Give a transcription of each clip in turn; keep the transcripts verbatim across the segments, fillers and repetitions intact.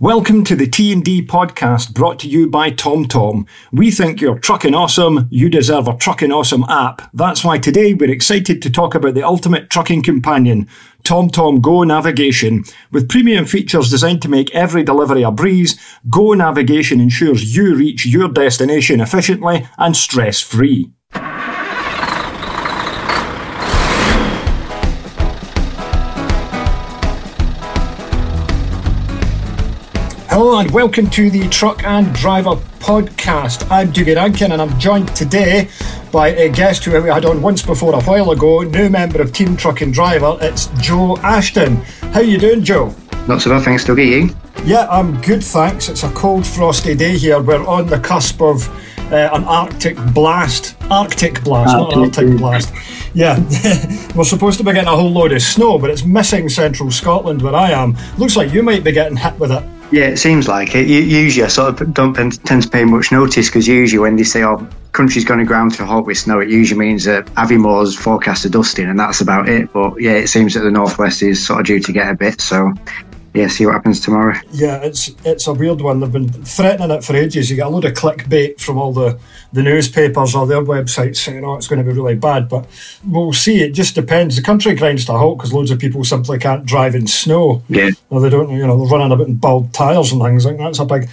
Welcome to the T and D podcast brought to you by TomTom. We think you're trucking awesome, you deserve a trucking awesome app. That's why today we're excited to talk about the ultimate trucking companion, TomTom Go Navigation. With premium features designed to make every delivery a breeze, Go Navigation ensures you reach your destination efficiently and stress-free. Hello and welcome to the Truck and Driver Podcast. I'm Dougie Rankin and I'm joined today by a guest who we had on once before a while ago, new member of Team Truck and Driver, it's Joe Ashton. How you doing, Joe? Not so bad, thanks, Dougie. Yeah, I'm good, thanks. It's a cold, frosty day here. We're on the cusp of uh, an Arctic blast. Arctic blast, Arctic. not Arctic blast. Yeah, we're supposed to be getting a whole load of snow, but it's missing central Scotland where I am. Looks like you might be getting hit with it. Yeah, it seems like it. Usually I sort of don't tend to pay much notice because usually when they say, oh, country's going to ground to a halt with snow, it usually means that Aviemaw's forecast a dusting and that's about it. But yeah, it seems that the northwest is sort of due to get a bit, so yeah, see what happens tomorrow. Yeah, it's it's a weird one. They've been threatening it for ages. You get a load of clickbait from all the, the newspapers or their websites saying, oh, it's going to be really bad, but we'll see. It just depends. The country grinds to a halt because loads of people simply can't drive in snow. Yeah. Or they don't, you know, they're running about in bald tyres and things like that. That's a big,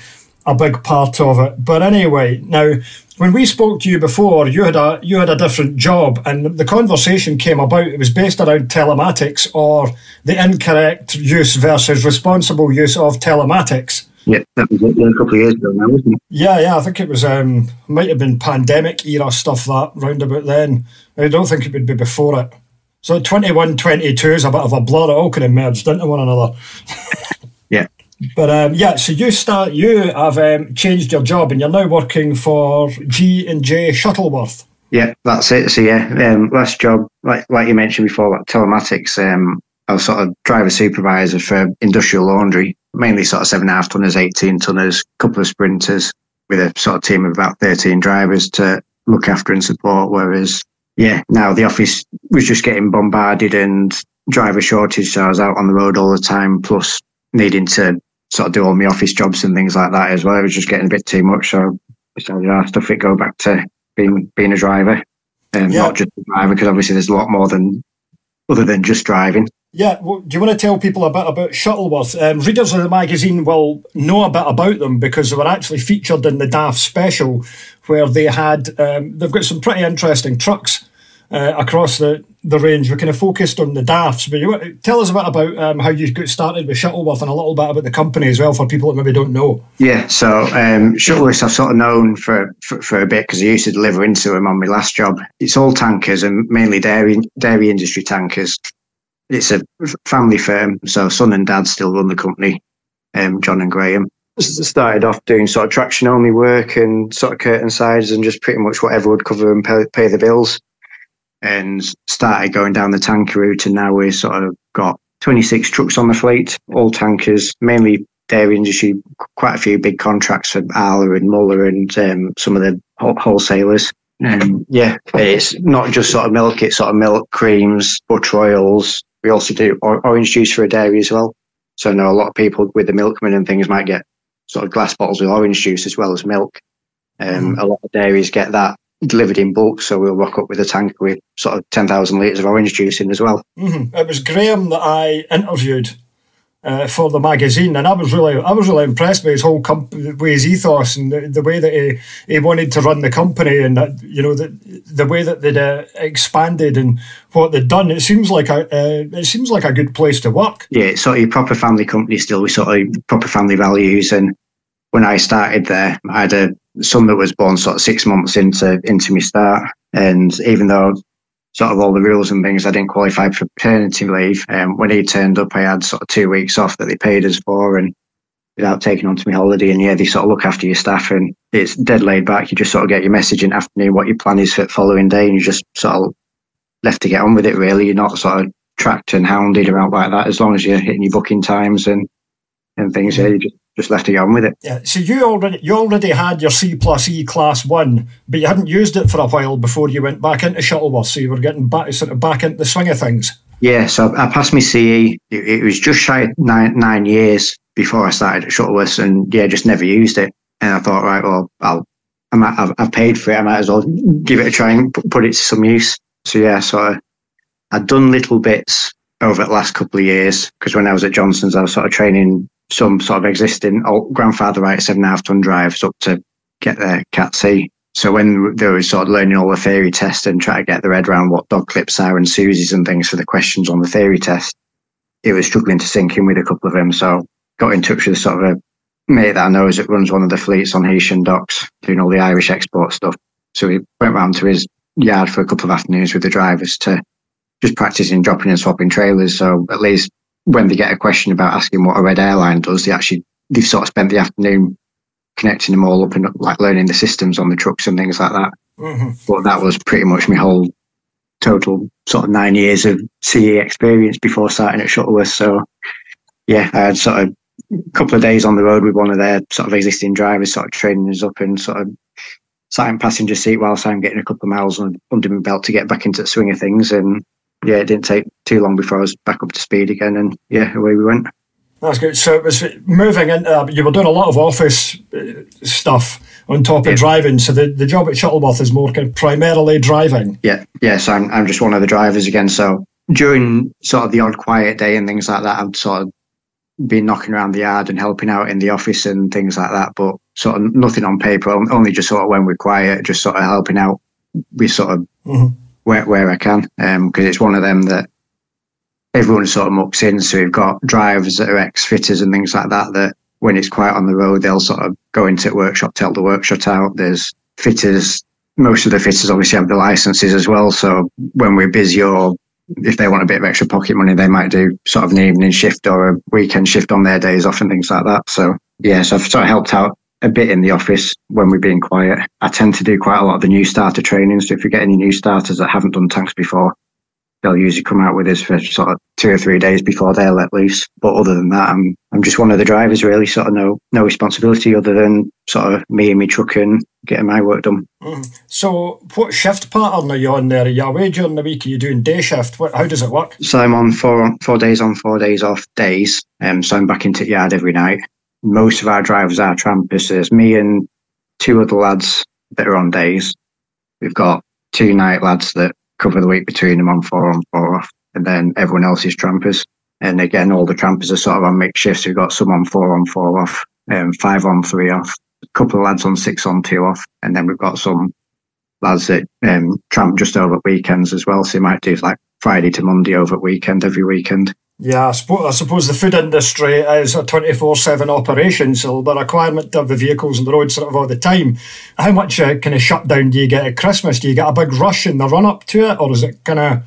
a big part of it. But anyway, now, when we spoke to you before, you had a you had a different job, and the conversation came about. It was based around telematics, or the incorrect use versus responsible use of telematics. Yeah, that was a couple of years ago now, wasn't it? Yeah, yeah, I think it was um, might have been pandemic era stuff that round about then. I don't think it would be before it. So twenty-one, twenty-two is a bit of a blur. It all kind of merged into one another. Yeah. But um, yeah, so you start. You have um, changed your job, and you're now working for G and J Shuttleworth. Yeah, that's it. So yeah, um, last job, like like you mentioned before, like telematics. Um, I was sort of driver supervisor for industrial laundry, mainly sort of seven and a half tonners, eighteen tonners, couple of sprinters, with a sort of team of about thirteen drivers to look after and support. Whereas yeah, now the office was just getting bombarded and driver shortage, so I was out on the road all the time, plus needing to sort of do all my office jobs and things like that as well. It was just getting a bit too much, so I started asked if it go back to being being a driver and um, yeah. not just a driver, because obviously there's a lot more than other than just driving. Yeah, well, do you want to tell people a bit about Shuttleworth? Um, readers of the magazine will know a bit about them because they were actually featured in the D A F special, where they had um, they've got some pretty interesting trucks uh, across the. the range. We kind of focused on the D A Fs, but you tell us a bit about um, how you got started with Shuttleworth and a little bit about the company as well for people that maybe don't know. Yeah, so um, Shuttleworth I've sort of known for for, for a bit because I used to deliver into them on my last job. It's all tankers and mainly dairy dairy industry tankers. It's a family firm, so son and dad still run the company, um, John and Graham. Started off doing sort of traction only work and sort of curtain sides and just pretty much whatever would cover and pay, pay the bills. And started going down the tanker route, and now we've sort of got twenty-six trucks on the fleet, all tankers, mainly dairy industry, quite a few big contracts for Arla and Muller and um, some of the wholesalers. Um, yeah, it's not just sort of milk, it's sort of milk, creams, butter oils. We also do orange juice for a dairy as well. So I know a lot of people with the milkmen and things might get sort of glass bottles with orange juice as well as milk. Um, mm. A lot of dairies get that delivered in bulk, so we'll rock up with a tank with sort of ten thousand litres of orange juice in as well. Mm-hmm. It was Graham that I interviewed uh, for the magazine, and I was really I was really impressed with his whole comp- with his ethos and the, the way that he, he wanted to run the company, and that, you know, the the way that they'd uh, expanded and what they'd done. It seems like a uh, it seems like a good place to work. Yeah, it's sort of your proper family company still, with sort of proper family values. And when I started there, I had a son that was born sort of six months into into my start, and even though sort of all the rules and things, I didn't qualify for paternity leave. Um, when he turned up, I had sort of two weeks off that they paid us for, and without taking on to my holiday. And yeah, they sort of look after your staff, and it's dead laid back. You just sort of get your message in the afternoon, what your plan is for the following day, and you just sort of left to get on with it. Really, you're not sort of tracked and hounded around like that. As long as you're hitting your booking times and and things, yeah, you just. Just left to get on with it. Yeah. So you already you already had your C plus E class one, but you hadn't used it for a while before you went back into Shuttleworth. So you were getting back sort of back into the swing of things. Yeah. So I passed my C E. It, it was just shy of nine, nine years, before I started at Shuttleworth, and yeah, just never used it. And I thought, right, well, I'll, I might, I've, I've paid for it. I might as well give it a try and put it to some use. So yeah, so I, I'd done little bits over the last couple of years, because when I was at Johnson's, I was sort of training some sort of existing old grandfather right seven and a half ton drives up to get their Cat C. So when they were sort of learning all the theory tests and trying to get their head around what dog clips are and Susie's and things for the questions on the theory test, it was struggling to sink in with a couple of them. So got in touch with sort of a mate that I know that runs one of the fleets on Haitian docks doing all the Irish export stuff. So we went round to his yard for a couple of afternoons with the drivers to just practicing dropping and swapping trailers. So at least when they get a question about asking what a red airline does, they actually, they've sort of spent the afternoon connecting them all up and like learning the systems on the trucks and things like that. Mm-hmm. But that was pretty much my whole total sort of nine years of C E experience before starting at Shuttleworth. So yeah, I had sort of a couple of days on the road with one of their sort of existing drivers, sort of training us up and sort of sat in passenger seat whilst I'm getting a couple of miles under my belt to get back into the swing of things. And yeah, it didn't take too long before I was back up to speed again, and yeah, away we went. That's good. So it was moving into, uh, you were doing a lot of office stuff on top of yeah. driving. So the, the job at Shuttleworth is more kind of primarily driving. Yeah, yeah. So I'm I'm just one of the drivers again. So during sort of the odd quiet day and things like that, I'd sort of be knocking around the yard and helping out in the office and things like that. But sort of nothing on paper. Only just sort of when we're quiet, just sort of helping out. We sort of. Mm-hmm. Where, where I can, because um, it's one of them that everyone sort of mucks in. So we've got drivers that are ex-fitters and things like that, that when it's quiet on the road, they'll sort of go into the workshop, tell the workshop out. There's fitters. Most of the fitters obviously have the licenses as well. So when we're busy, or if they want a bit of extra pocket money, they might do sort of an evening shift or a weekend shift on their days off and things like that. So yeah, so I've sort of helped out a bit in the office when we're being quiet. I tend to do quite a lot of the new starter training. So if you get any new starters that haven't done tanks before, they'll usually come out with us for sort of two or three days before they're let loose. But other than that, I'm I'm just one of the drivers really, sort of no no responsibility other than sort of me and me truck and getting my work done. Mm. So what shift pattern are you on there? Are you away during the week? Are you doing day shift? What, how does it work? So I'm on four four days on, four days off days. Um, so I'm back into the yard every night. Most of our drivers are trampers. There's me and two other lads that are on days. We've got two night lads that cover the week between them on four on, four off, and then everyone else is trampers. And again, all the trampers are sort of on mixed shifts. We've got some on four on, four off, um, five on, three off, a couple of lads on six on, two off, and then we've got some lads that um, tramp just over weekends as well. So they might do like Friday to Monday over weekend every weekend. Yeah, I suppose, I suppose the food industry is a twenty-four seven operation, so the requirement to have the vehicles on the road sort of all the time. How much uh, kind of shutdown do you get at Christmas? Do you get a big rush in the run-up to it, or is it kind of,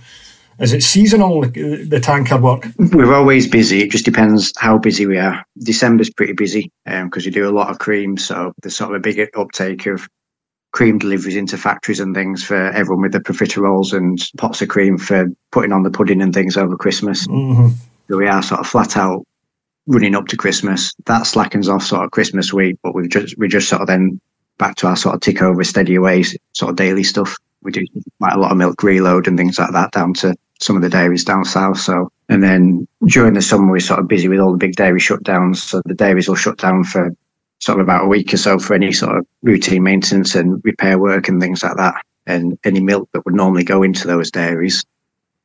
is it seasonal, the tanker work? We're always busy. It just depends how busy we are. December's pretty busy because um, we do a lot of cream, so there's sort of a big uptake of cream deliveries into factories and things for everyone with the profiteroles and pots of cream for putting on the pudding and things over Christmas. Mm-hmm. So we are sort of flat out running up to Christmas. That slackens off sort of Christmas week, but we've just, we just sort of then back to our sort of tick over, steady away sort of daily stuff. We do quite a lot of milk reload and things like that down to some of the dairies down south. So, and then during the summer, we're sort of busy with all the big dairy shutdowns. So the dairies will shut down for sort of about a week or so for any sort of routine maintenance and repair work and things like that. And any milk that would normally go into those dairies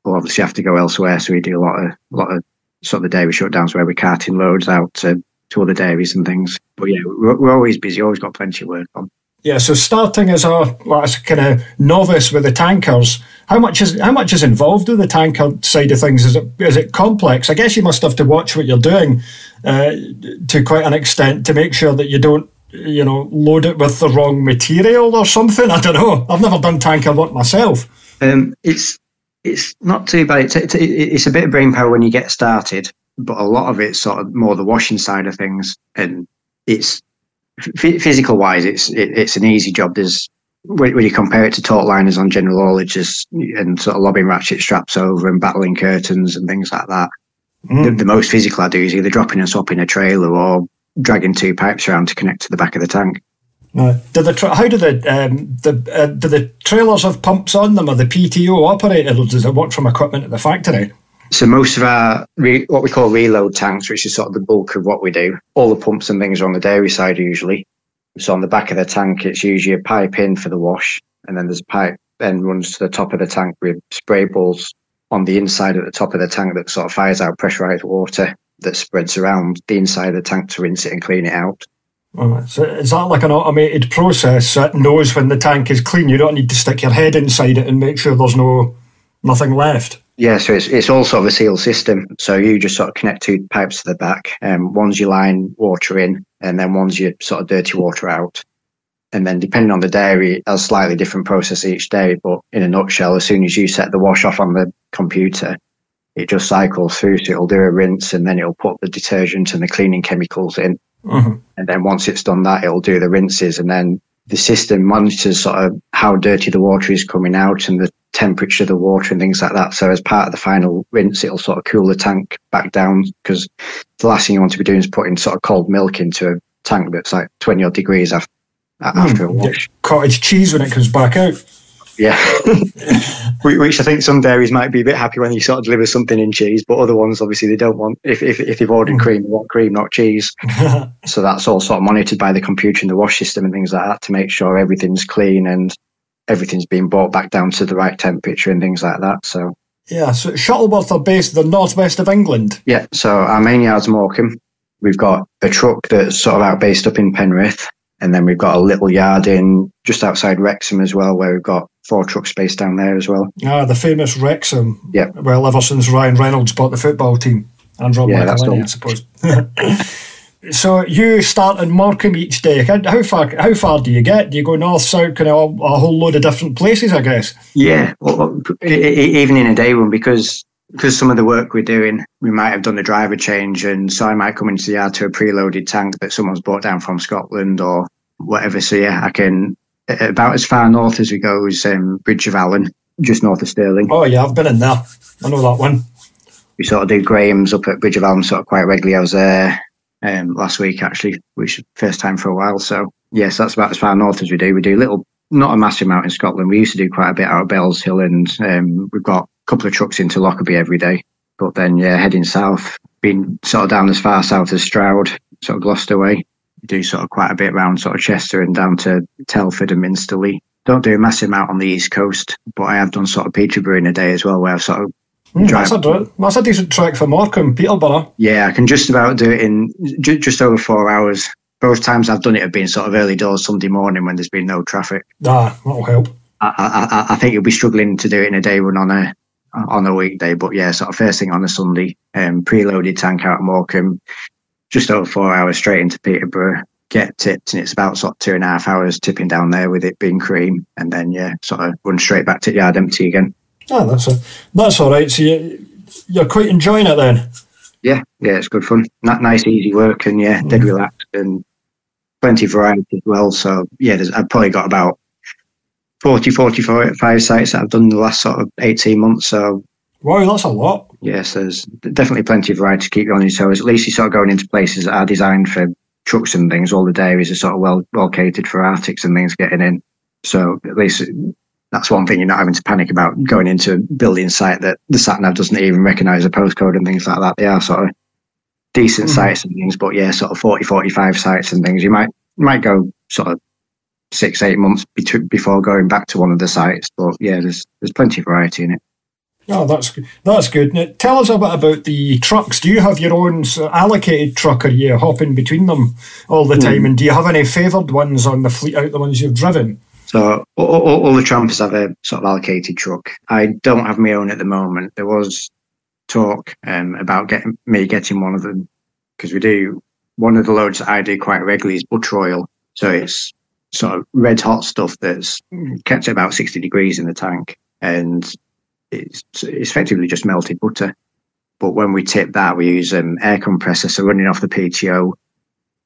will obviously have to go elsewhere. So we do a lot of a lot of sort of the dairy shutdowns where we're carting loads out to, to other dairies and things. But yeah, we're, we're always busy, always got plenty of work on. Yeah, so starting as a, like, as a kind of novice with the tankers, how much is how much is involved with the tanker side of things? Is it is it complex? I guess you must have to watch what you're doing uh, to quite an extent to make sure that you don't, you know, load it with the wrong material or something. I don't know. I've never done tanker work myself. Um, it's it's not too bad. It's, it's, it's a bit of brain power when you get started, but a lot of it's sort of more the washing side of things, and it's. Physical wise, it's it, it's an easy job. There's when, when you compare it to taut liners on general haulages and sort of lobbing ratchet straps over and battling curtains and things like that. Mm. The, the most physical I do is either dropping and swapping a trailer or dragging two pipes around to connect to the back of the tank. No. Do the tra- how do the um, the uh, do the trailers have pumps on them? Are the P T O operated, or does it work from equipment at the factory? So most of our, re- what we call reload tanks, which is sort of the bulk of what we do, all the pumps and things are on the dairy side usually. So on the back of the tank, it's usually a pipe in for the wash, and then there's a pipe then runs to the top of the tank with spray balls on the inside at the top of the tank that sort of fires out pressurised water that spreads around the inside of the tank to rinse it and clean it out. Right. So is that like an automated process that knows when the tank is clean? You don't need to stick your head inside it and make sure there's no nothing left? Yeah, so it's it's all sort of a sealed system. So you just sort of connect two pipes to the back. Um, one's your line water in, and then one's your sort of dirty water out. And then depending on the dairy, it has a slightly different process each day. But in a nutshell, as soon as you set the wash off on the computer, it just cycles through. So it'll do a rinse, and then it'll put the detergent and the cleaning chemicals in. Mm-hmm. And then once it's done that, it'll do the rinses, and then the system monitors sort of how dirty the water is coming out and the temperature of the water and things like that. So as part of the final rinse, it'll sort of cool the tank back down, because the last thing you want to be doing is putting sort of cold milk into a tank that's like twenty odd degrees after, after mm, a wash. Cottage cheese when it comes back out. Yeah. Which I think some dairies might be a bit happy when you sort of deliver something in cheese, but other ones, obviously, they don't want, if if, if they've ordered cream, they want cream, not cheese. So that's all sort of monitored by the computer and the wash system and things like that to make sure everything's clean and everything's being brought back down to the right temperature and things like that. So yeah, so Shuttleworth are based in the northwest of England. Yeah, so our main yard's Morecambe. We've got a truck that's sort of out based up in Penrith, and then we've got a little yard in just outside Wrexham as well, where we've got four trucks based down there as well. Ah, the famous Wrexham. Yeah. Well, ever since Ryan Reynolds bought the football team and Rob yeah, McElhenney, I suppose. So you start in Morecambe each day. How far How far do you get? Do you go north, south, kind of a whole load of different places, I guess? Yeah, well, even in a day one, because, because some of the work we're doing, we might have done the driver change, and so I might come into the yard to a preloaded tank that someone's brought down from Scotland or whatever. So yeah, I can, about as far north as we go is um, Bridge of Allan, just north of Stirling. Oh yeah, I've been in there. I know that one. We sort of do Graham's up at Bridge of Allan sort of quite regularly. I was there Um, last week, actually, which is the first time for a while. So, yes, that's about as far north as we do. We do little, not a massive amount in Scotland. We used to do quite a bit out of Bells Hill, and um, we've got a couple of trucks into Lockerbie every day. But then, yeah, heading south, been sort of down as far south as Stroud, sort of Gloucester way. We do sort of quite a bit round sort of Chester and down to Telford and Minsterley. Don't do a massive amount on the East Coast, but I have done sort of Peterborough in a day as well, where I've sort of Mm, that's, a, that's a decent trek for Morecambe, Peterborough. Yeah, I can just about do it in ju- just over four hours. Both times I've done it have been sort of early doors Sunday morning when there's been no traffic. Ah, that'll help. I, I, I think you'll be struggling to do it in a day run on a on a weekday, but yeah, sort of first thing on a Sunday, um, preloaded tank out of Morecambe, just over four hours straight into Peterborough, get tipped, and it's about sort of two and a half hours tipping down there with it being cream, and then yeah, sort of run straight back to the yard empty again. Ah, that's a, that's all right. So you, you're quite enjoying it then? Yeah, yeah, it's good fun. Not nice, easy work, and yeah, mm. dead relaxed, and plenty of variety as well. So yeah, I've probably got about forty, forty-five sites that I've done in the last sort of eighteen months. So wow, that's a lot. Yes, there's definitely plenty of variety to keep you on your toes. At least you're sort of going into places that are designed for trucks and things. All the dairies are sort of well, well catered for Arctics and things getting in. So at least that's one thing you're not having to panic about, going into a building site that the sat-nav doesn't even recognise the postcode and things like that. They are sort of decent mm-hmm. sites and things, but yeah, sort of forty, forty-five sites and things. You might might go sort of six, eight months be- before going back to one of the sites, but yeah, there's there's plenty of variety in it. Oh, that's good. That's good. Now, tell us a bit about the trucks. Do you have your own allocated truck, or are you hopping between them all the mm. time? And do you have any favoured ones on the fleet out, the ones you've driven? So all, all, all the trampers have a sort of allocated truck. I don't have my own at the moment. There was talk um, about getting me getting one of them, because we do, one of the loads that I do quite regularly is butter oil. So it's sort of red hot stuff that's kept at about sixty degrees in the tank, and it's, it's effectively just melted butter. But when we tip that, we use an um, air compressor, so running off the P T O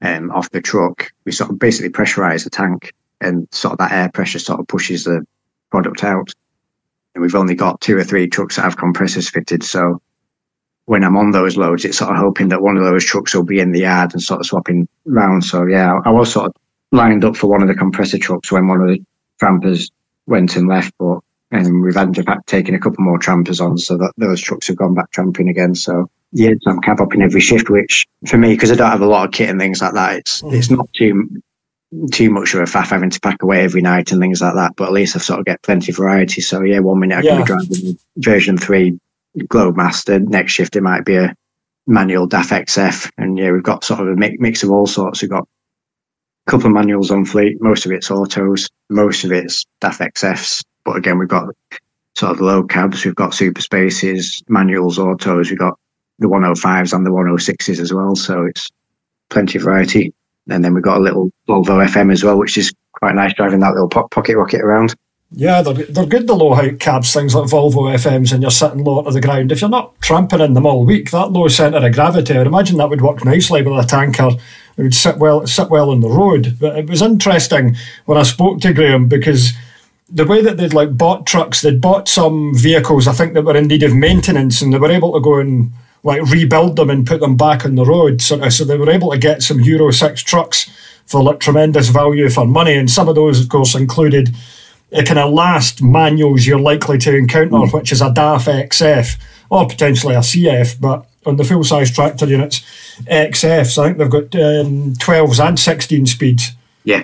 um, off the truck, we sort of basically pressurise the tank, and sort of that air pressure sort of pushes the product out. And we've only got two or three trucks that have compressors fitted, so when I'm on those loads, it's sort of hoping that one of those trucks will be in the yard and sort of swapping round. So yeah, I was sort of lined up for one of the compressor trucks when one of the trampers went and left, but And we've ended up taking a couple more trampers on, so that those trucks have gone back tramping again. So yeah, I'm cab hopping every shift, which for me, because I don't have a lot of kit and things like that, it's mm. it's not too too much of a faff having to pack away every night and things like that. But at least I've sort of get plenty of variety. So yeah, one minute I yeah. can be driving version three Globemaster, next shift it might be a manual D A F X F, and yeah, we've got sort of a mix of all sorts. We've got a couple of manuals on fleet, most of it's autos, most of it's D A F X Fs. But again, we've got sort of the low cabs, we've got super spaces, manuals, autos, we've got the one oh fives and the one oh sixes as well. So it's plenty of variety. And then we've got a little Volvo F M as well, which is quite nice driving that little pocket rocket around. Yeah, they're, they're good, the low-out cabs, things like Volvo F Ms, and you're sitting low to the ground. If you're not tramping in them all week, that low centre of gravity, I'd imagine that would work nicely with a tanker. It would sit well, sit well on the road. But it was interesting when I spoke to Graham, because the way that they'd like bought trucks, they'd bought some vehicles I think that were in need of maintenance, and they were able to go and like rebuild them and put them back on the road. So, so they were able to get some Euro six trucks for like tremendous value for money, and some of those, of course, included the kind of last manuals you're likely to encounter, mm. which is a D A F X F or potentially a C F, but on the full-size tractor units, X Fs. I think they've got um, twelves and sixteen speeds. Yeah.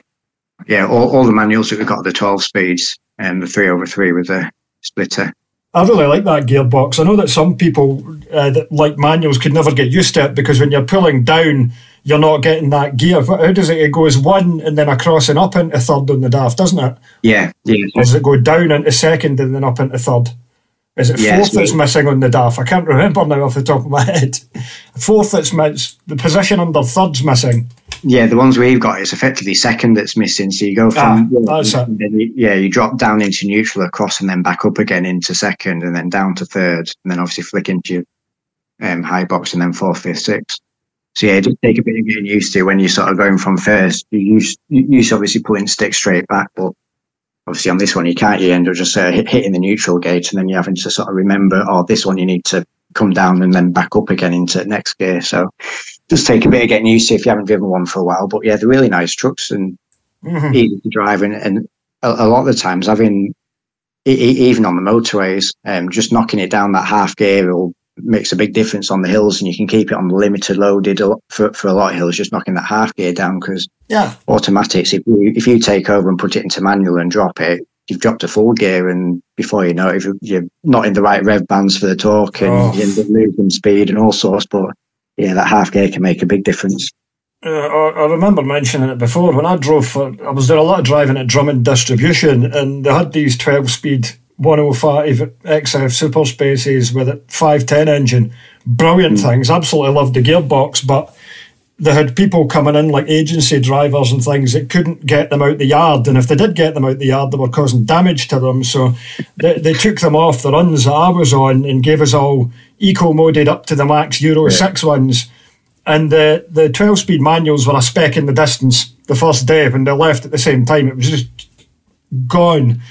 Yeah, all, all the manuals that we've got are the twelve speeds and the three over three with the splitter. I really like that gearbox. I know that some people uh, that like manuals could never get used to it, because when you're pulling down, you're not getting that gear. How does it? It goes one and then across and up into third on the D A F, doesn't it? Yeah. yeah. Or does it go down into second and then up into third? Is it yeah, fourth that's missing on the D A F? I can't remember now off the top of my head. Fourth that's missed, the position under third's missing. Yeah, the ones we've got is effectively second that's missing. So you go from ah, that's and, it. And then, yeah, you drop down into neutral, across, and then back up again into second, and then down to third, and then obviously flick into um, high box, and then fourth, fifth, sixth. So yeah, it does take a bit of getting used to when you're sort of going from first. You used, you used obviously pulling stick straight back, but obviously on this one you can't. You end up just uh, hitting the neutral gate, and then you're having to sort of remember, oh, this one you need to come down and then back up again into next gear. So just take a bit of getting used to if you haven't driven one for a while. But yeah, they're really nice trucks and mm-hmm. easy to drive. And, and a, a lot of the times, having even on the motorways, um, just knocking it down that half gear will makes a big difference on the hills, and you can keep it on the limiter loaded a lot, for for a lot of hills, just knocking that half gear down. Because yeah, automatics. If you if you take over and put it into manual and drop it, you've dropped a full gear, and before you know it, if you're not in the right rev bands for the torque, and oh. you end up losing speed and all sorts. But yeah, that half gear can make a big difference. Uh, I, I remember mentioning it before when I drove for. I was doing a lot of driving at Drummond Distribution, and they had these twelve-speed one oh five X F Super Spaces with a five ten engine. Brilliant mm. things. Absolutely loved the gearbox, but they had people coming in like agency drivers and things that couldn't get them out the yard, and if they did get them out the yard, they were causing damage to them. So they, they took them off the runs that I was on and gave us all eco-moded up to the max Euro yeah. six ones. And the the twelve-speed manuals were a speck in the distance the first day. When they left at the same time, it was just gone.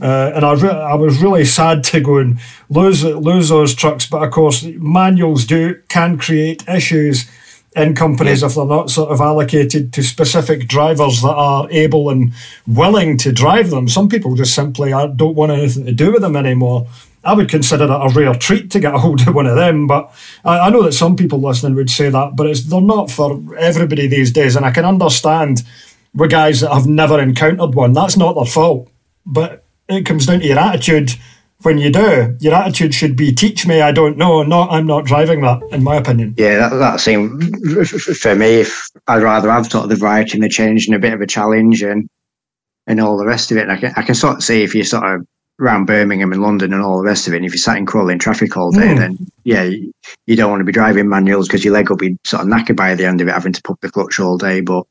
Uh, and I, re- I was really sad to go and lose lose those trucks. But of course, manuals do can create issues in companies yeah. if they're not sort of allocated to specific drivers that are able and willing to drive them. Some people just simply don't want anything to do with them anymore. I would consider it a rare treat to get a hold of one of them. But I, I know that some people listening would say that, but it's, they're not for everybody these days. And I can understand with guys that have never encountered one. That's not their fault. But it comes down to your attitude when you do. Your attitude should be, teach me, I don't know, not I'm not driving that, in my opinion. Yeah, that, that seems, for me, if I'd rather have sort of the variety and the change and a bit of a challenge and and all the rest of it. And I can, I can sort of see if you're sort of around Birmingham and London and all the rest of it, and if you're sat in crawling traffic all day, mm. then, yeah, you, you don't want to be driving manuals because your leg will be sort of knackered by the end of it, having to pump the clutch all day. But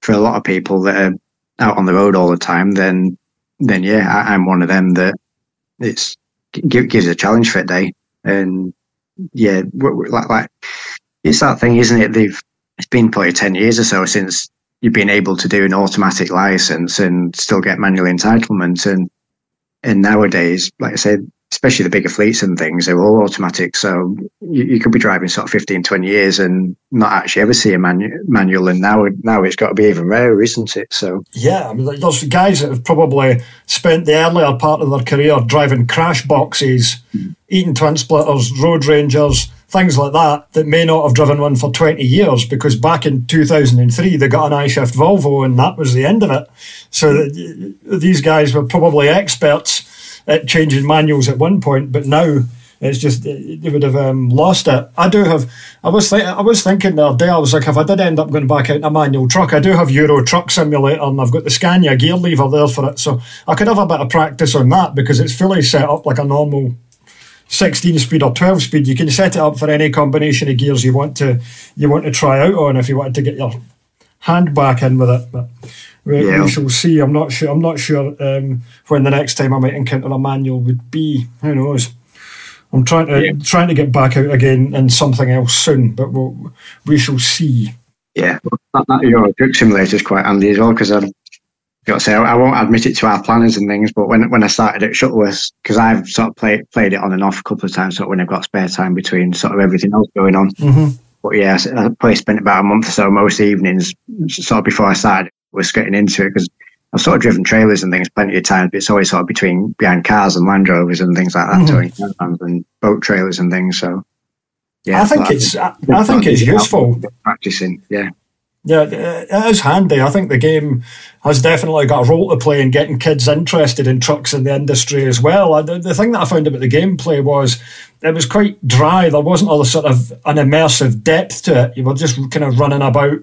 for a lot of people that are out on the road all the time, then... then yeah, I, I'm one of them that it's give, gives a challenge for a day. And yeah, like, like it's that thing, isn't it? They've it's been probably ten years or so since you've been able to do an automatic license and still get manual entitlement. And and nowadays, like I said, especially the bigger fleets and things, they're all automatic. So you, you could be driving sort of fifteen, twenty years and not actually ever see a manu- manual. And now, now it's got to be even rarer, isn't it? So yeah, I mean, there's guys that have probably spent the earlier part of their career driving crash boxes, mm. eating twin splitters, road rangers, things like that, that may not have driven one for twenty years because back in two thousand three, they got an I-shift Volvo and that was the end of it. So that, these guys were probably experts at changing manuals at one point, but now it's just, they would have um, lost it. I do have, I was th- I was thinking the other day, I was like, if I did end up going back out in a manual truck, I do have Euro Truck Simulator and I've got the Scania gear lever there for it. So I could have a bit of practice on that because it's fully set up like a normal sixteen speed or twelve speed. You can set it up for any combination of gears you want to you want to try out on if you wanted to get your hand back in with it. But we, yeah. we shall see. I'm not sure I'm not sure um, when the next time I might encounter a manual would be. Who knows? I'm trying to yeah. trying to get back out again in something else soon, but we'll, we shall see. Yeah, that, that Euro Truck Simulator is quite handy as well because I've got to say, I won't admit it to our planners and things, but when when I started at Shuttleworth, because I've sort of played played it on and off a couple of times, sort of when I've got spare time between sort of everything else going on. Mm-hmm. But yeah, I probably spent about a month or so most evenings sort of before I started was getting into it because I've sort of driven trailers and things plenty of times, but it's always sort of between behind cars and Land Rovers and things like that, mm-hmm. and boat trailers and things. So yeah, I think it's I, I think it's useful practicing. Yeah. Yeah, it is handy. I think the game has definitely got a role to play in getting kids interested in trucks in the industry as well. The thing that I found about the gameplay was it was quite dry. There wasn't all the sort of an immersive depth to it. You were just kind of running about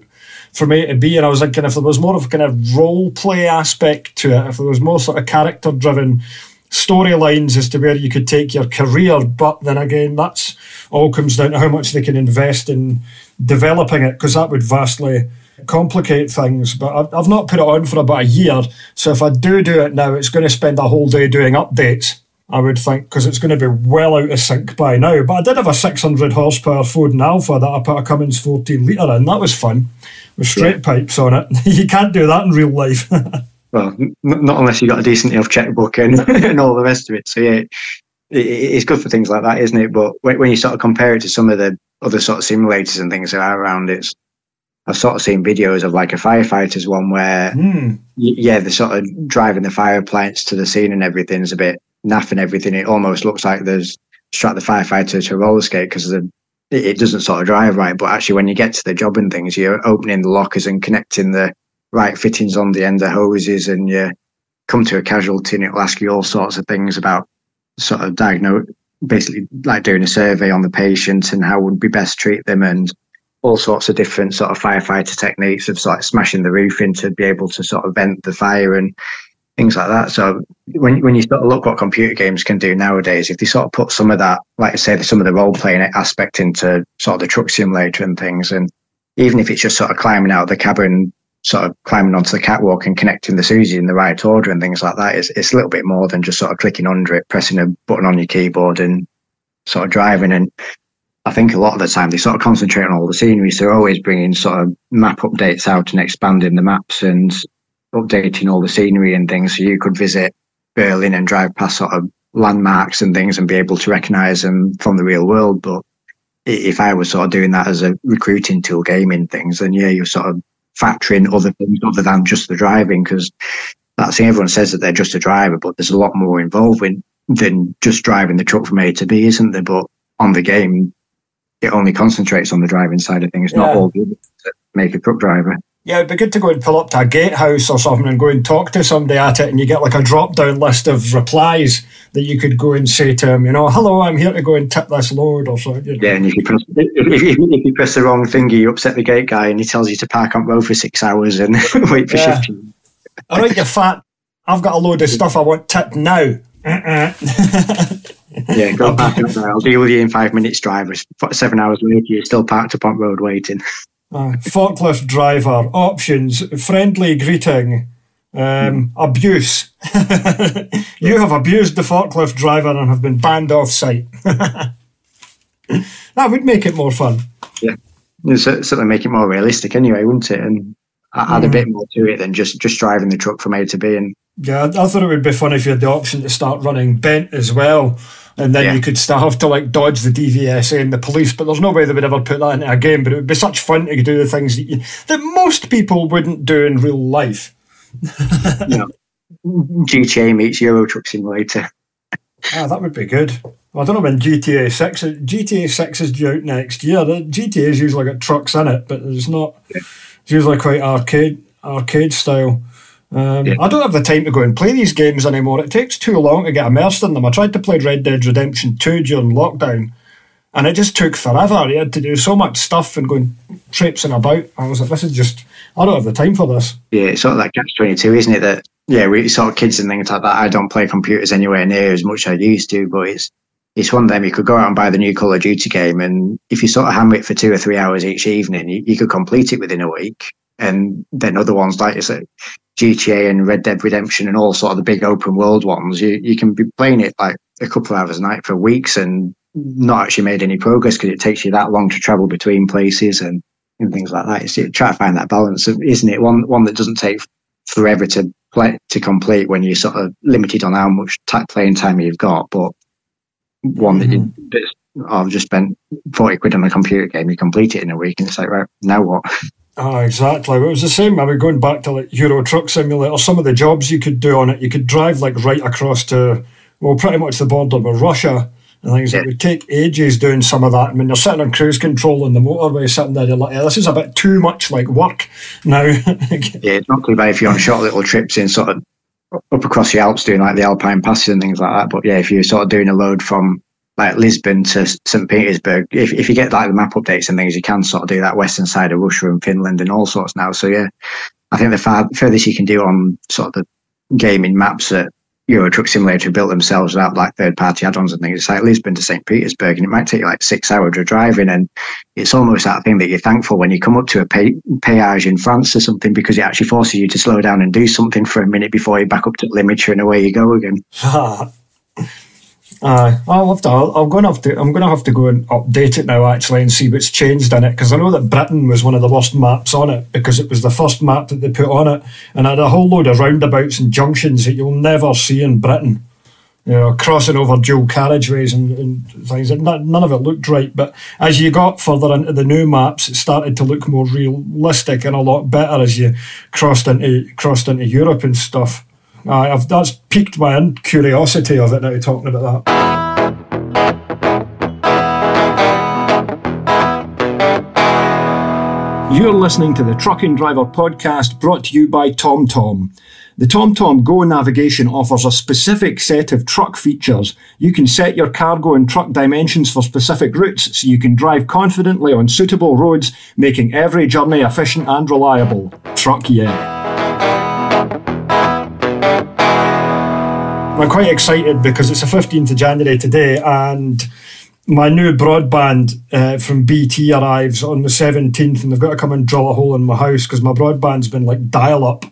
from A to B, and I was thinking if there was more of a kind of role play aspect to it, if there was more sort of character-driven storylines as to where you could take your career, but then again, that's all comes down to how much they can invest in developing it, because that would vastly complicate things. But I've, I've not put it on for about a year, so if I do do it now, it's going to spend a whole day doing updates, I would think, because it's going to be well out of sync by now. But I did have a six hundred horsepower Forden Alpha that I put a Cummins fourteen litre in. That was fun, with straight yeah. pipes on it. You can't do that in real life. Well, n- not unless you've got a decent enough checkbook and, and all the rest of it. So, yeah, it, it, it's good for things like that, isn't it? But when, when you sort of compare it to some of the other sort of simulators and things that are around, it's I've sort of seen videos of like a firefighter's one where, mm. yeah, they're sort of driving the fire appliance to the scene and everything's a bit naff and everything. It almost looks like there's strapped the firefighter to a roller skate because it, it doesn't sort of drive right. But actually, when you get to the job and things, you're opening the lockers and connecting the right fittings on the end of hoses, and you come to a casualty and it'll ask you all sorts of things about sort of diagnose, basically like doing a survey on the patient and how would be best treat them and all sorts of different sort of firefighter techniques of sort of smashing the roof in to be able to sort of vent the fire and things like that. So when when you sort of look what computer games can do nowadays, if they sort of put some of that, like I say, some of the role-playing aspect into sort of the truck simulator and things, and even if it's just sort of climbing out of the cabin, sort of climbing onto the catwalk and connecting the Susie in the right order and things like that, is it's a little bit more than just sort of clicking under it, pressing a button on your keyboard and sort of driving. And I think a lot of the time they sort of concentrate on all the scenery, so they're always bringing sort of map updates out and expanding the maps and updating all the scenery and things. So you could visit Berlin and drive past sort of landmarks and things and be able to recognise them from the real world. But if I was sort of doing that as a recruiting tool game in things, then yeah, you're sort of factoring other things other than just the driving, because that's it. Everyone says that they're just a driver, but there's a lot more involved in, than just driving the truck from A to B, isn't there? But on the game, it only concentrates on the driving side of things, yeah. not all the others that make a truck driver. Yeah, it'd be good to go and pull up to a gatehouse or something and go and talk to somebody at it, and you get like a drop-down list of replies that you could go and say to them, you know, hello, I'm here to go and tip this load or something. You know. Yeah, and if you, press, if, if, if you press the wrong finger, you upset the gate guy and he tells you to park on road for six hours and wait for yeah. fifteen. All right, you fat. I've got a load of stuff I want tipped now. Uh-uh. Yeah, go back up there. I'll deal with you in five minutes, driver. Seven hours later, you're still parked up on road waiting. Uh, forklift driver, options, friendly greeting, um, mm. abuse. You have abused the forklift driver and have been banned off site. That would make it more fun. Yeah, it'd certainly make it more realistic anyway, wouldn't it? And add mm. a bit more to it than just, just driving the truck from A to B. And yeah, I thought it would be fun if you had the option to start running bent as well. and then yeah. you could still have to like dodge the D V S A and the police, but there's no way they would ever put that into a game. But it would be such fun to do the things that, you, that most people wouldn't do in real life. Yeah. G T A meets Euro Truck Simulator. Ah, that would be good. Well, I don't know when G T A six G T A six is due out next year. The G T A's usually got trucks in it, but it's not. Yeah. It's usually quite arcade arcade style. Um, yeah. I don't have the time to go and play these games anymore. It takes too long to get immersed in them. I tried to play Red Dead Redemption two during lockdown, and it just took forever. You had to do so much stuff and going traipsing about. I was like, this is just, I don't have the time for this. Yeah, it's sort of like catch twenty-two, isn't it? That yeah, we sort of kids and things like that. I don't play computers anywhere near as much as I used to, but it's it's one of them. You could go out and buy the new Call of Duty game, and if you sort of hammer it for two or three hours each evening, you, you could complete it within a week. And then other ones like you said, G T A and Red Dead Redemption and all sort of the big open world ones, you, you can be playing it like a couple of hours a night for weeks and not actually made any progress because it takes you that long to travel between places and, and things like that. It's, you try to find that balance, isn't it? One one that doesn't take forever to play, to complete when you're sort of limited on how much t- playing time you've got, but one mm-hmm. that you, that's, oh, I've just spent forty quid on a computer game, you complete it in a week and it's like, right, now what? Ah, exactly. It was the same. I mean, going back to like Euro Truck Simulator, some of the jobs you could do on it, you could drive like right across to, well, pretty much the border with Russia and things. Yeah. It would take ages doing some of that. And when you're sitting on cruise control on the motorway, sitting there, you're like, yeah, this is a bit too much like work now. Yeah, it's not too bad if you're on short little trips in sort of up across the Alps doing like the Alpine passes and things like that. But yeah, if you're sort of doing a load from like Lisbon to Saint Petersburg, if if you get like the map updates and things, you can sort of do that western side of Russia and Finland and all sorts now. So yeah, I think the far, furthest you can do on sort of the gaming maps that Euro Truck Simulator built themselves without like third party add-ons and things, it's like Lisbon to Saint Petersburg, and it might take you like six hours of driving, and it's almost that thing that you're thankful when you come up to a pay, payage in France or something, because it actually forces you to slow down and do something for a minute before you back up to the limiter and away you go again. Uh, I'll have to, I'll, I'm going to have to. I'm going to have to go and update it now, actually, and see what's changed in it, because I know that Britain was one of the worst maps on it because it was the first map that they put on it, and had a whole load of roundabouts and junctions that you'll never see in Britain. You know, crossing over dual carriageways and, and things. And none of it looked right, but as you got further into the new maps, it started to look more realistic and a lot better as you crossed into crossed into Europe and stuff. Uh, I've, that's piqued my own curiosity of it now, talking about that. You're listening to the Truck and Driver podcast, brought to you by TomTom. The TomTom Go navigation offers a specific set of truck features. You can set your cargo and truck dimensions for specific routes so you can drive confidently on suitable roads, making every journey efficient and reliable. Truck yeah. I'm quite excited because it's the fifteenth of January today, and my new broadband uh, from B T arrives on the seventeenth, and they've got to come and drill a hole in my house because my broadband's been like dial-up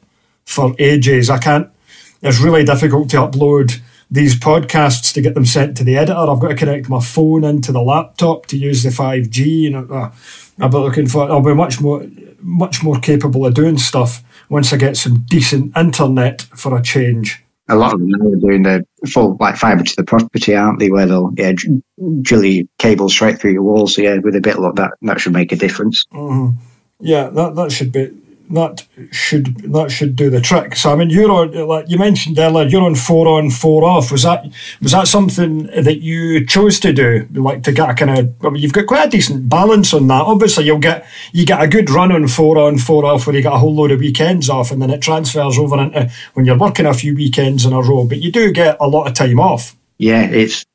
for ages. I can't, it's really difficult to upload these podcasts to get them sent to the editor. I've got to connect my phone into the laptop to use the five G, and uh, I'll be looking for, I'll be much more, much more capable of doing stuff once I get some decent internet for a change. A lot of them are doing the full like fibre to the property, aren't they? Where they'll yeah, drill your cables straight through your walls. So yeah, with a bit of luck, that that should make a difference. Mm-hmm. Yeah, that that should be that should that should do the trick. So I mean, you're on, like you mentioned earlier, you're on four on, four off. Was that was that something that you chose to do? Like to get a kind of, I mean, you've got quite a decent balance on that. Obviously, you'll get you get a good run on four on, four off, where you get a whole load of weekends off, and then it transfers over into when you're working a few weekends in a row. But you do get a lot of time off. Yeah, it's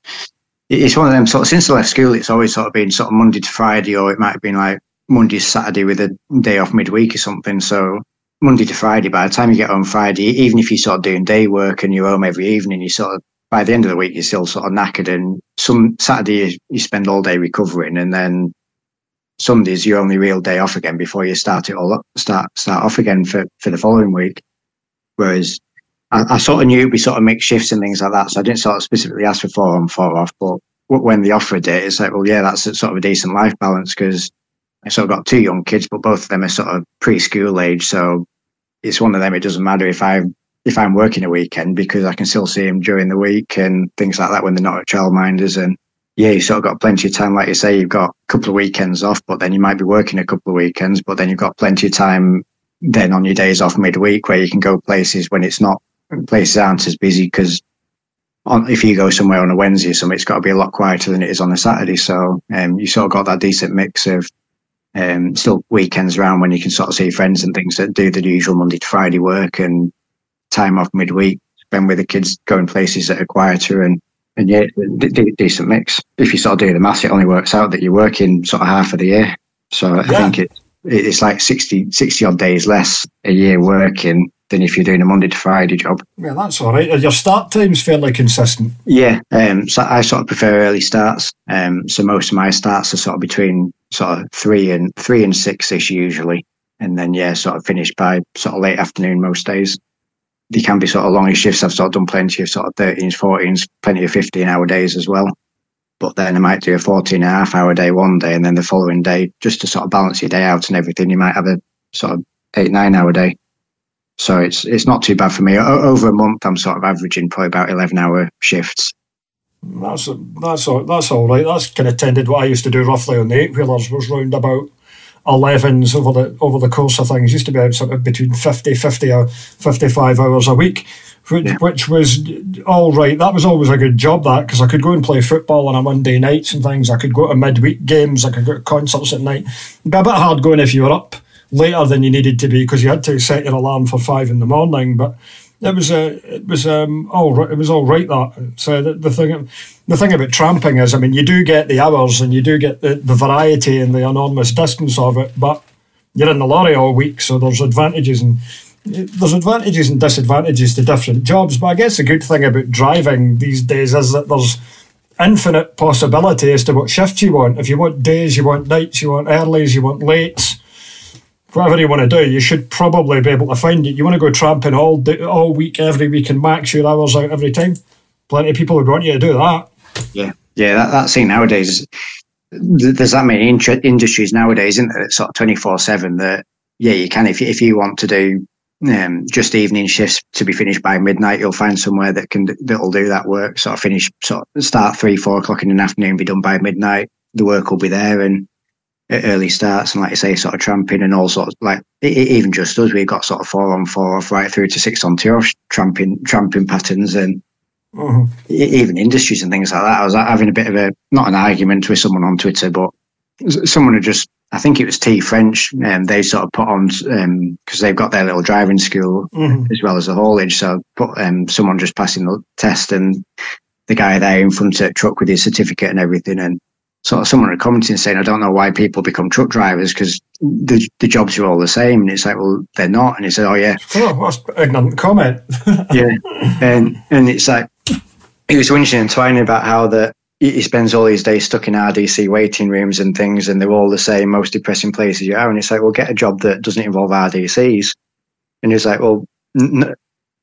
it's one of them sort of, since I left school, it's always sort of been sort of Monday to Friday, or it might have been like Monday, Saturday with a day off midweek or something. So Monday to Friday, by the time you get home Friday, even if you're sort of doing day work and you're home every evening, you sort of, by the end of the week, you're still sort of knackered. And some Saturday, you, you spend all day recovering. And then Sunday's your only real day off again before you start it all up, start, start off again for, for the following week. Whereas I, I sort of knew we sort of mixed shifts and things like that. So I didn't sort of specifically ask for four on, four off. But when they offered it, it's like, well, yeah, that's sort of a decent life balance, because I sort of got two young kids, but both of them are sort of preschool age. So it's one of them, it doesn't matter if I if I'm working a weekend, because I can still see them during the week and things like that when they're not at childminders. And yeah, you've sort of got plenty of time. Like you say, you've got a couple of weekends off, but then you might be working a couple of weekends, but then you've got plenty of time then on your days off midweek where you can go places when it's not, places aren't as busy, because on, if you go somewhere on a Wednesday or something, it's got to be a lot quieter than it is on a Saturday. So um, you sort of got that decent mix of um, still weekends around when you can sort of see friends and things that do the usual Monday to Friday work, and time off midweek, spend with the kids, going places that are quieter, and and yeah, d- d- decent mix. If you sort of do the maths, it only works out that you're working sort of half of the year. So I yeah. think it it's like sixty, sixty odd days less a year working than if you're doing a Monday to Friday job. Yeah, that's all right. Are your start times fairly consistent? Yeah, um, so I sort of prefer early starts. Um, so most of my starts are sort of between sort of three and three and six ish usually, and then yeah, sort of finish by sort of late afternoon most days. They can be sort of longish shifts. I've sort of done plenty of sort of thirteens, fourteens, plenty of fifteen-hour days as well. But then I might do a fourteen and a half hour day one day, and then the following day, just to sort of balance your day out and everything, you might have a sort of eight, nine-hour day. So it's it's not too bad for me. O- over a month, I'm sort of averaging probably about eleven-hour shifts. That's that's all, that's all right. That's kind of tended what I used to do roughly on the eight-wheelers, was round about elevens over the over the course of things. It used to be out sort of between fifty, fifty or fifty-five hours a week, which, yeah. which was all right. That was always a good job, that, because I could go and play football on a Monday nights and things. I could go to midweek games. I could go to concerts at night. It'd be a bit hard going if you were up later than you needed to be, because you had to set your alarm for five in the morning. But it was a, it was um all right, it was all right that. So the, the thing, the thing about tramping is, I mean, you do get the hours and you do get the, the variety and the enormous distance of it, but you're in the lorry all week, so there's advantages and there's advantages and disadvantages to different jobs. But I guess the good thing about driving these days is that there's infinite possibility as to what shifts you want. If you want days, you want nights, you want earlies, you want lates. Whatever you want to do, you should probably be able to find it. You want to go tramping all day, all week, every week, and max your hours out every time. Plenty of people would want you to do that. Yeah, yeah, that, that scene nowadays, there's that many in- industries nowadays, isn't there? It's sort of twenty-four seven that, yeah, you can. If you, if you want to do um, just evening shifts to be finished by midnight, you'll find somewhere that can that'll do that work. Sort of finish, sort of start three, four o'clock in the afternoon, be done by midnight. The work will be there, and at early starts, and like you say, sort of tramping and all sorts, like it, it, even just us, we've got sort of four on four off right through to six on two off tramping tramping patterns, and mm-hmm. even industries and things like that. I was having a bit of a, not an argument with someone on Twitter, but someone who just, I think it was T French, and they sort of put on, because um, they've got their little driving school mm-hmm. as well as the haulage, so put um, someone just passing the test, and the guy there in front of the truck with his certificate and everything, and sort of someone had commented saying, I don't know why people become truck drivers because the the jobs are all the same. And it's like, well, they're not. And he said, oh, yeah. Oh, that's an ignorant comment. Yeah. And and it's like, he was whinging and twining about how that he spends all his days stuck in R D C waiting rooms and things, and they're all the same, most depressing places you are. And it's like, well, get a job that doesn't involve R D Cs. And he's like, well, n-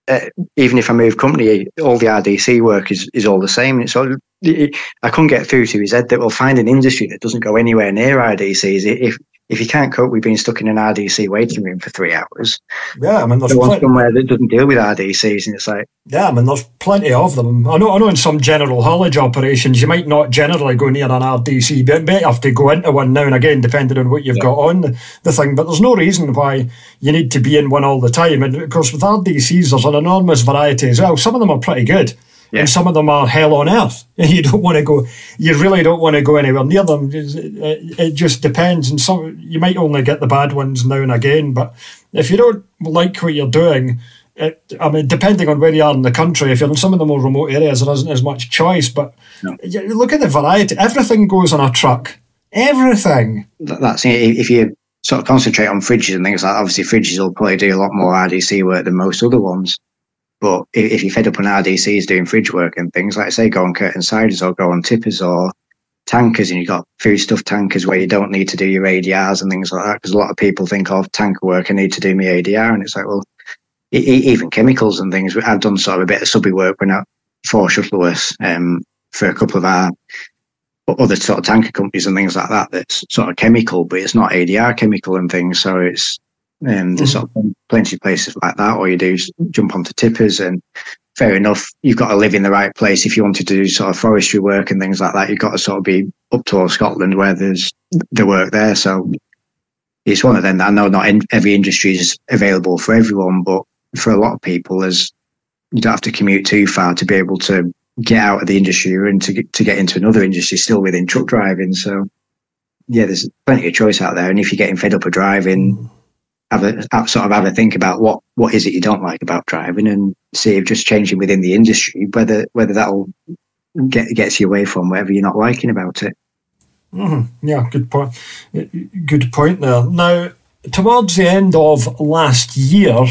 Uh, even if I move company, all the R D C work is, is all the same. And so it, I couldn't get through to his head that we'll find an industry that doesn't go anywhere near R D Cs. If if you can't cope with being stuck in an R D C waiting room for three hours, yeah, I mean, there's plenty somewhere that doesn't deal with R D Cs, and it's like, yeah, I mean, there's plenty of them. I know, I know. In some general haulage operations, you might not generally go near an R D C, but you might have to go into one now and again, depending on what you've yeah. got on the, the thing. But there's no reason why you need to be in one all the time. And of course, with R D Cs, there's an enormous variety as well. Some of them are pretty good. Yeah. And some of them are hell on earth. You don't want to go. You really don't want to go anywhere near them. It, it just depends, and some you might only get the bad ones now and again. But if you don't like what you're doing, it, I mean, depending on where you are in the country, if you're in some of the more remote areas, there isn't as much choice. But no. you look at the variety. Everything goes on a truck. Everything. That's it. If you sort of concentrate on fridges and things like that, obviously fridges will probably do a lot more R D C work than most other ones. But if you're fed up on R D Cs doing fridge work and things, like I say, go on curtain siders or go on tippers or tankers, and you've got foodstuff tankers where you don't need to do your A D Rs and things like that, because a lot of people think, oh, tanker work, I need to do my A D R. And it's like, well, it, it, even chemicals and things. I've done sort of a bit of subby work when I, for Shuttleworth um, for a couple of our other sort of tanker companies and things like that, that's sort of chemical, but it's not A D R chemical and things. So it's... Um, there's mm-hmm. sort of plenty of places like that. All you do is jump onto tippers, and fair enough, you've got to live in the right place. If you wanted to do sort of forestry work and things like that, you've got to sort of be up towards Scotland where there's the work there. So it's one of them that I know not in, every industry is available for everyone, but for a lot of people, as you don't have to commute too far to be able to get out of the industry and to get, to get into another industry still within truck driving. So yeah, there's plenty of choice out there. And if you're getting fed up of driving, have a have, sort of have a think about what, what is it you don't like about driving, and see if just changing within the industry, whether whether that'll get gets you away from whatever you're not liking about it. Mm-hmm. Yeah, good point. Good point there. Now, towards the end of last year,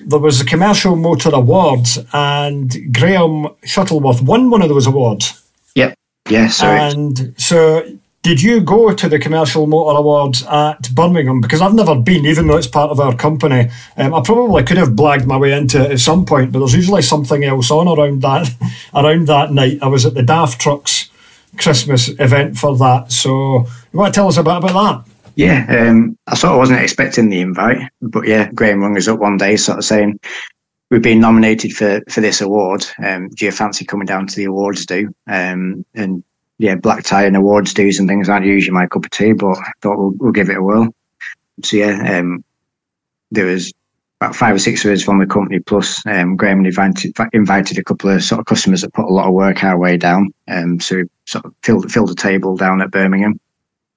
there was the Commercial Motor Awards, and Graham Shuttleworth won one of those awards. Yep. Yeah, sorry. And so did you go to the Commercial Motor Awards at Birmingham? Because I've never been, even though it's part of our company. Um, I probably could have blagged my way into it at some point, but there's usually something else on around that around that night. I was at the D A F Trucks Christmas event for that. So you want to tell us a bit about that? Yeah, um, I sort of wasn't expecting the invite, but yeah, Graham rung us up one day sort of saying, we've been nominated for, for this award. Um, do you fancy coming down to the awards do? Um, and yeah, black tie and awards dues and things aren't usually my cup of tea, but I thought we'll, we'll give it a whirl. So yeah, um, there was about five or six of us from the company, plus um, Graham invited, invited a couple of sort of customers that put a lot of work our way down. Um, so we sort of filled, filled a table down at Birmingham.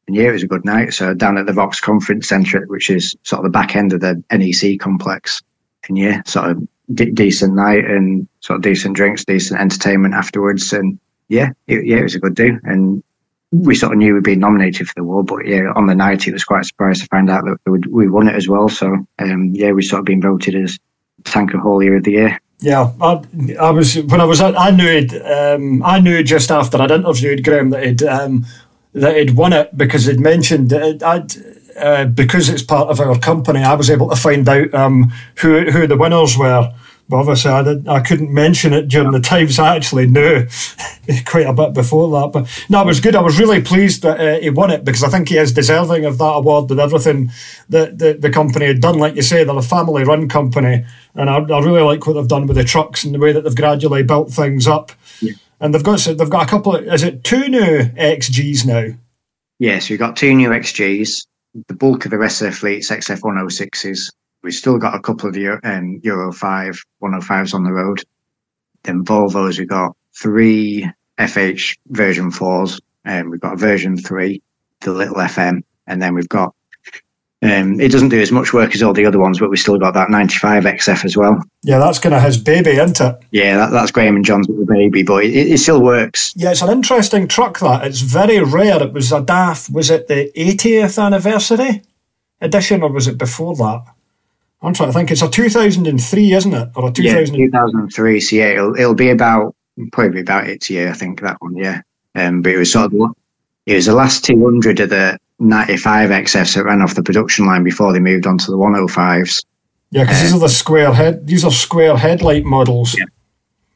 And yeah, it was a good night. So down at the Vox Conference Centre, which is sort of the back end of the N E C complex. And yeah, sort of d- decent night and sort of decent drinks, decent entertainment afterwards. And yeah, it, yeah, it was a good do. And we sort of knew we'd been nominated for the award, but yeah, on the night it was quite a surprise to find out that we won it as well. So um, yeah, we've sort of been voted as Tanker Haulier of the Year. Yeah, I, I was when I was at, I knew it. Um, I knew just after I'd interviewed Graham that he'd. Um, that he'd won it because he'd mentioned it. I'd, uh, because it's part of our company, I was able to find out um, who who the winners were. But obviously, I didn't, I couldn't mention it during the times. I actually knew quite a bit before that. But no, it was good. I was really pleased that uh, he won it, because I think he is deserving of that award with everything that the, the company had done. Like you say, they're a family-run company, and I, I really like what they've done with the trucks and the way that they've gradually built things up. Yeah. And they've got so they've got a couple of, is it two new X Gs now? Yeah, so we've got two new X Gs. The bulk of the rest of the fleet's X F one oh sixes. We've still got a couple of Euro, um, Euro five, one oh fives on the road. Then Volvos, we've got three F H version fours. Um, we've got a version three, the little F M. And then we've got, um, it doesn't do as much work as all the other ones, but we've still got that ninety-five X F as well. Yeah, that's kind of his baby, isn't it? Yeah, that, that's Graham and John's little baby, but it, it still works. Yeah, it's an interesting truck, that. It's very rare. It was a D A F, was it the eightieth anniversary edition, or was it before that? I'm trying to think. It's a two thousand three, isn't it? Or a two thousand... Yeah, two thousand three, so yeah, it'll, it'll be about, probably about its year, I think, that one, yeah. Um, but it was sort of, it was the last two hundred of the ninety-five X Fs that ran off the production line before they moved on to the one oh fives. Yeah, because um, these are the square head, these are square headlight models. Yeah.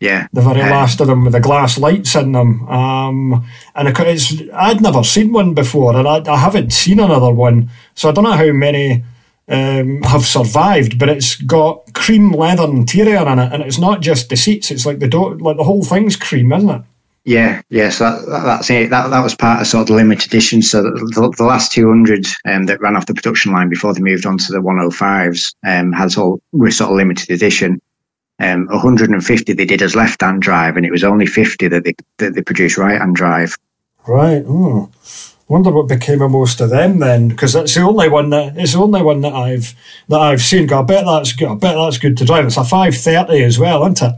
Yeah. The very um, last of them with the glass lights in them. Um, and it's, I'd never seen one before, and I, I haven't seen another one. So I don't know how many um, have survived, but it's got cream leather interior in it, and it's not just the seats, it's like the door, like the whole thing's cream, isn't it? Yeah, yeah, so that, that, that's it. That, that was part of sort of the limited edition. So the, the last two hundred um, that ran off the production line before they moved on to the one oh fives um, had all, were sort of limited edition. Um, one hundred fifty they did as left-hand drive, and it was only fifty that they, that they produced right-hand drive. Right, oh. Wonder what became of most of them then, because that's the only one that it's the only one that I've that I've seen. I bet that's good. I bet that's good to drive. It's a five thirty as well, isn't it?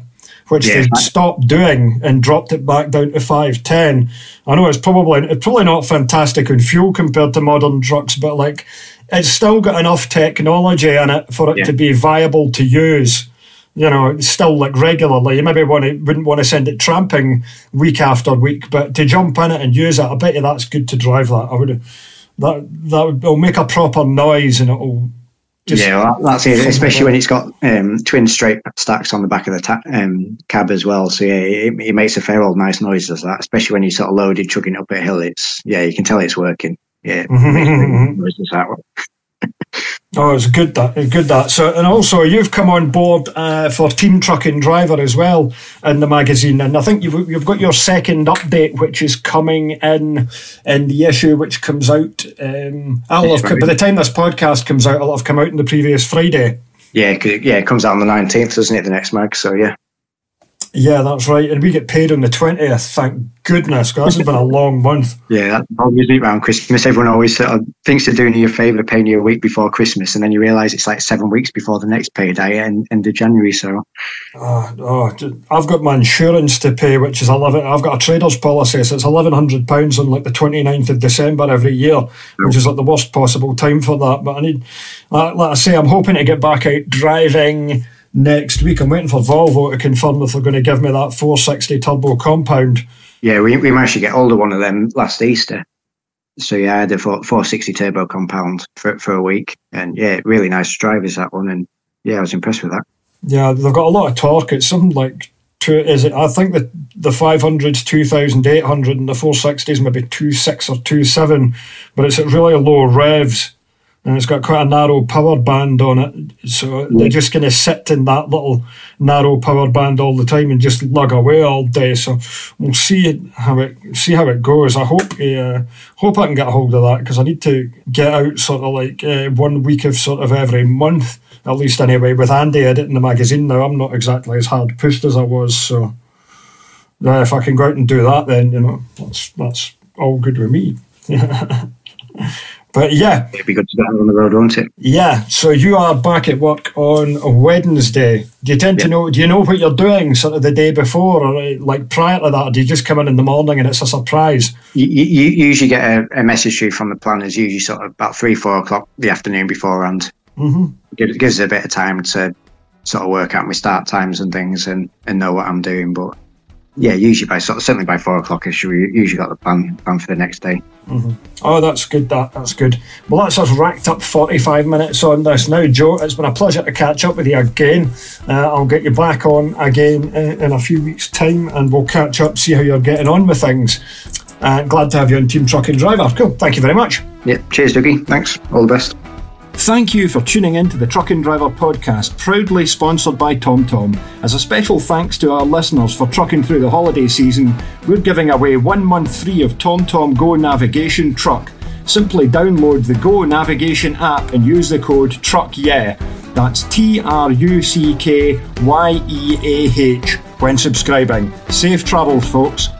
Which yeah, they stopped doing and dropped it back down to five ten. I know it's probably it's probably not fantastic in fuel compared to modern trucks, but like it's still got enough technology in it for it yeah. to be viable to use. You know, still like regularly. You maybe want to, wouldn't want to send it tramping week after week, but to jump in it and use it, I bet you that's good to drive. That I would that that would, it'll make a proper noise and it'll. Just yeah, well, that's it, especially when it's got um, twin straight stacks on the back of the ta- um, cab as well. So, yeah, it, it makes a fair old nice noise, does that, especially when you're sort of loaded, chugging up a hill. It's, yeah, you can tell it's working. Yeah. Mm-hmm. It makes a noise, does that one. Oh, it's good that good that. So, and also you've come on board uh, for Team Truck and Driver as well in the magazine, and I think you've you've got your second update, which is coming in in the issue which comes out. Um, I'll yeah, have, by the time this podcast comes out, it'll have come out on the previous Friday. Yeah, yeah, it comes out on the nineteenth, doesn't it? The next mag, so yeah. Yeah, that's right, and we get paid on the twentieth. Thank goodness, because that's been a long month. Yeah, obviously around Christmas, everyone always sort of thinks they're doing you a favour, paying you a week before Christmas, and then you realise it's like seven weeks before the next payday, and end of January. So, oh, oh, I've got my insurance to pay, which is eleven. I've got a trader's policy, so it's eleven hundred pounds on like the twenty-ninth of December every year, which is like the worst possible time for that. But I need, like, like I say, I'm hoping to get back out driving next week. I'm waiting for Volvo to confirm if they're going to give me that four sixty turbo compound. Yeah, we we managed to get hold of one of them last Easter. So yeah, I had a four sixty turbo compound for for a week, and yeah, really nice drivers that one, and yeah, I was impressed with that. Yeah, they've got a lot of torque. It's something like two, is it? I think the the five hundred's two thousand eight hundred, and the four sixty's maybe two six or two seven, but it's at really low revs. And it's got quite a narrow power band on it, so they're just going to sit in that little narrow power band all the time and just lug away all day. So we'll see how it see how it goes. I hope uh, hope I can get a hold of that, because I need to get out sort of like uh, one week of sort of every month at least anyway. With Andy editing the magazine now, I'm not exactly as hard pushed as I was. So uh, if I can go out and do that, then you know that's that's all good with me. But yeah, it'd be good to get on the road, won't it? Yeah. So you are back at work on a Wednesday. Do you tend yeah. to know? Do you know what you're doing sort of the day before, or like prior to that? Or do you just come in in the morning and it's a surprise? You, you, you usually get a, a message through from the planners, usually sort of about three, four o'clock the afternoon beforehand. Mm-hmm. It gives us a bit of time to sort of work out my start times and things, and, and know what I'm doing, but. Yeah, usually by certainly by four o'clock, ish, we usually got the plan plan for the next day. Mm-hmm. Oh, that's good. That that's good. Well, that's us racked up forty-five minutes on this now, Joe. It's been a pleasure to catch up with you again. Uh, I'll get you back on again in, in a few weeks' time, and we'll catch up, see how you're getting on with things. Uh, glad to have you on Team Truck and Driver. Cool. Thank you very much. Yeah. Cheers, Dougie. Thanks. All the best. Thank you for tuning in to the Truck and Driver podcast, proudly sponsored by TomTom. As a special thanks to our listeners for trucking through the holiday season, we're giving away one month free of TomTom Go Navigation Truck. Simply download the Go Navigation app and use the code TRUCKYEAH, that's T R U C K Y E A H, when subscribing. Safe travels, folks.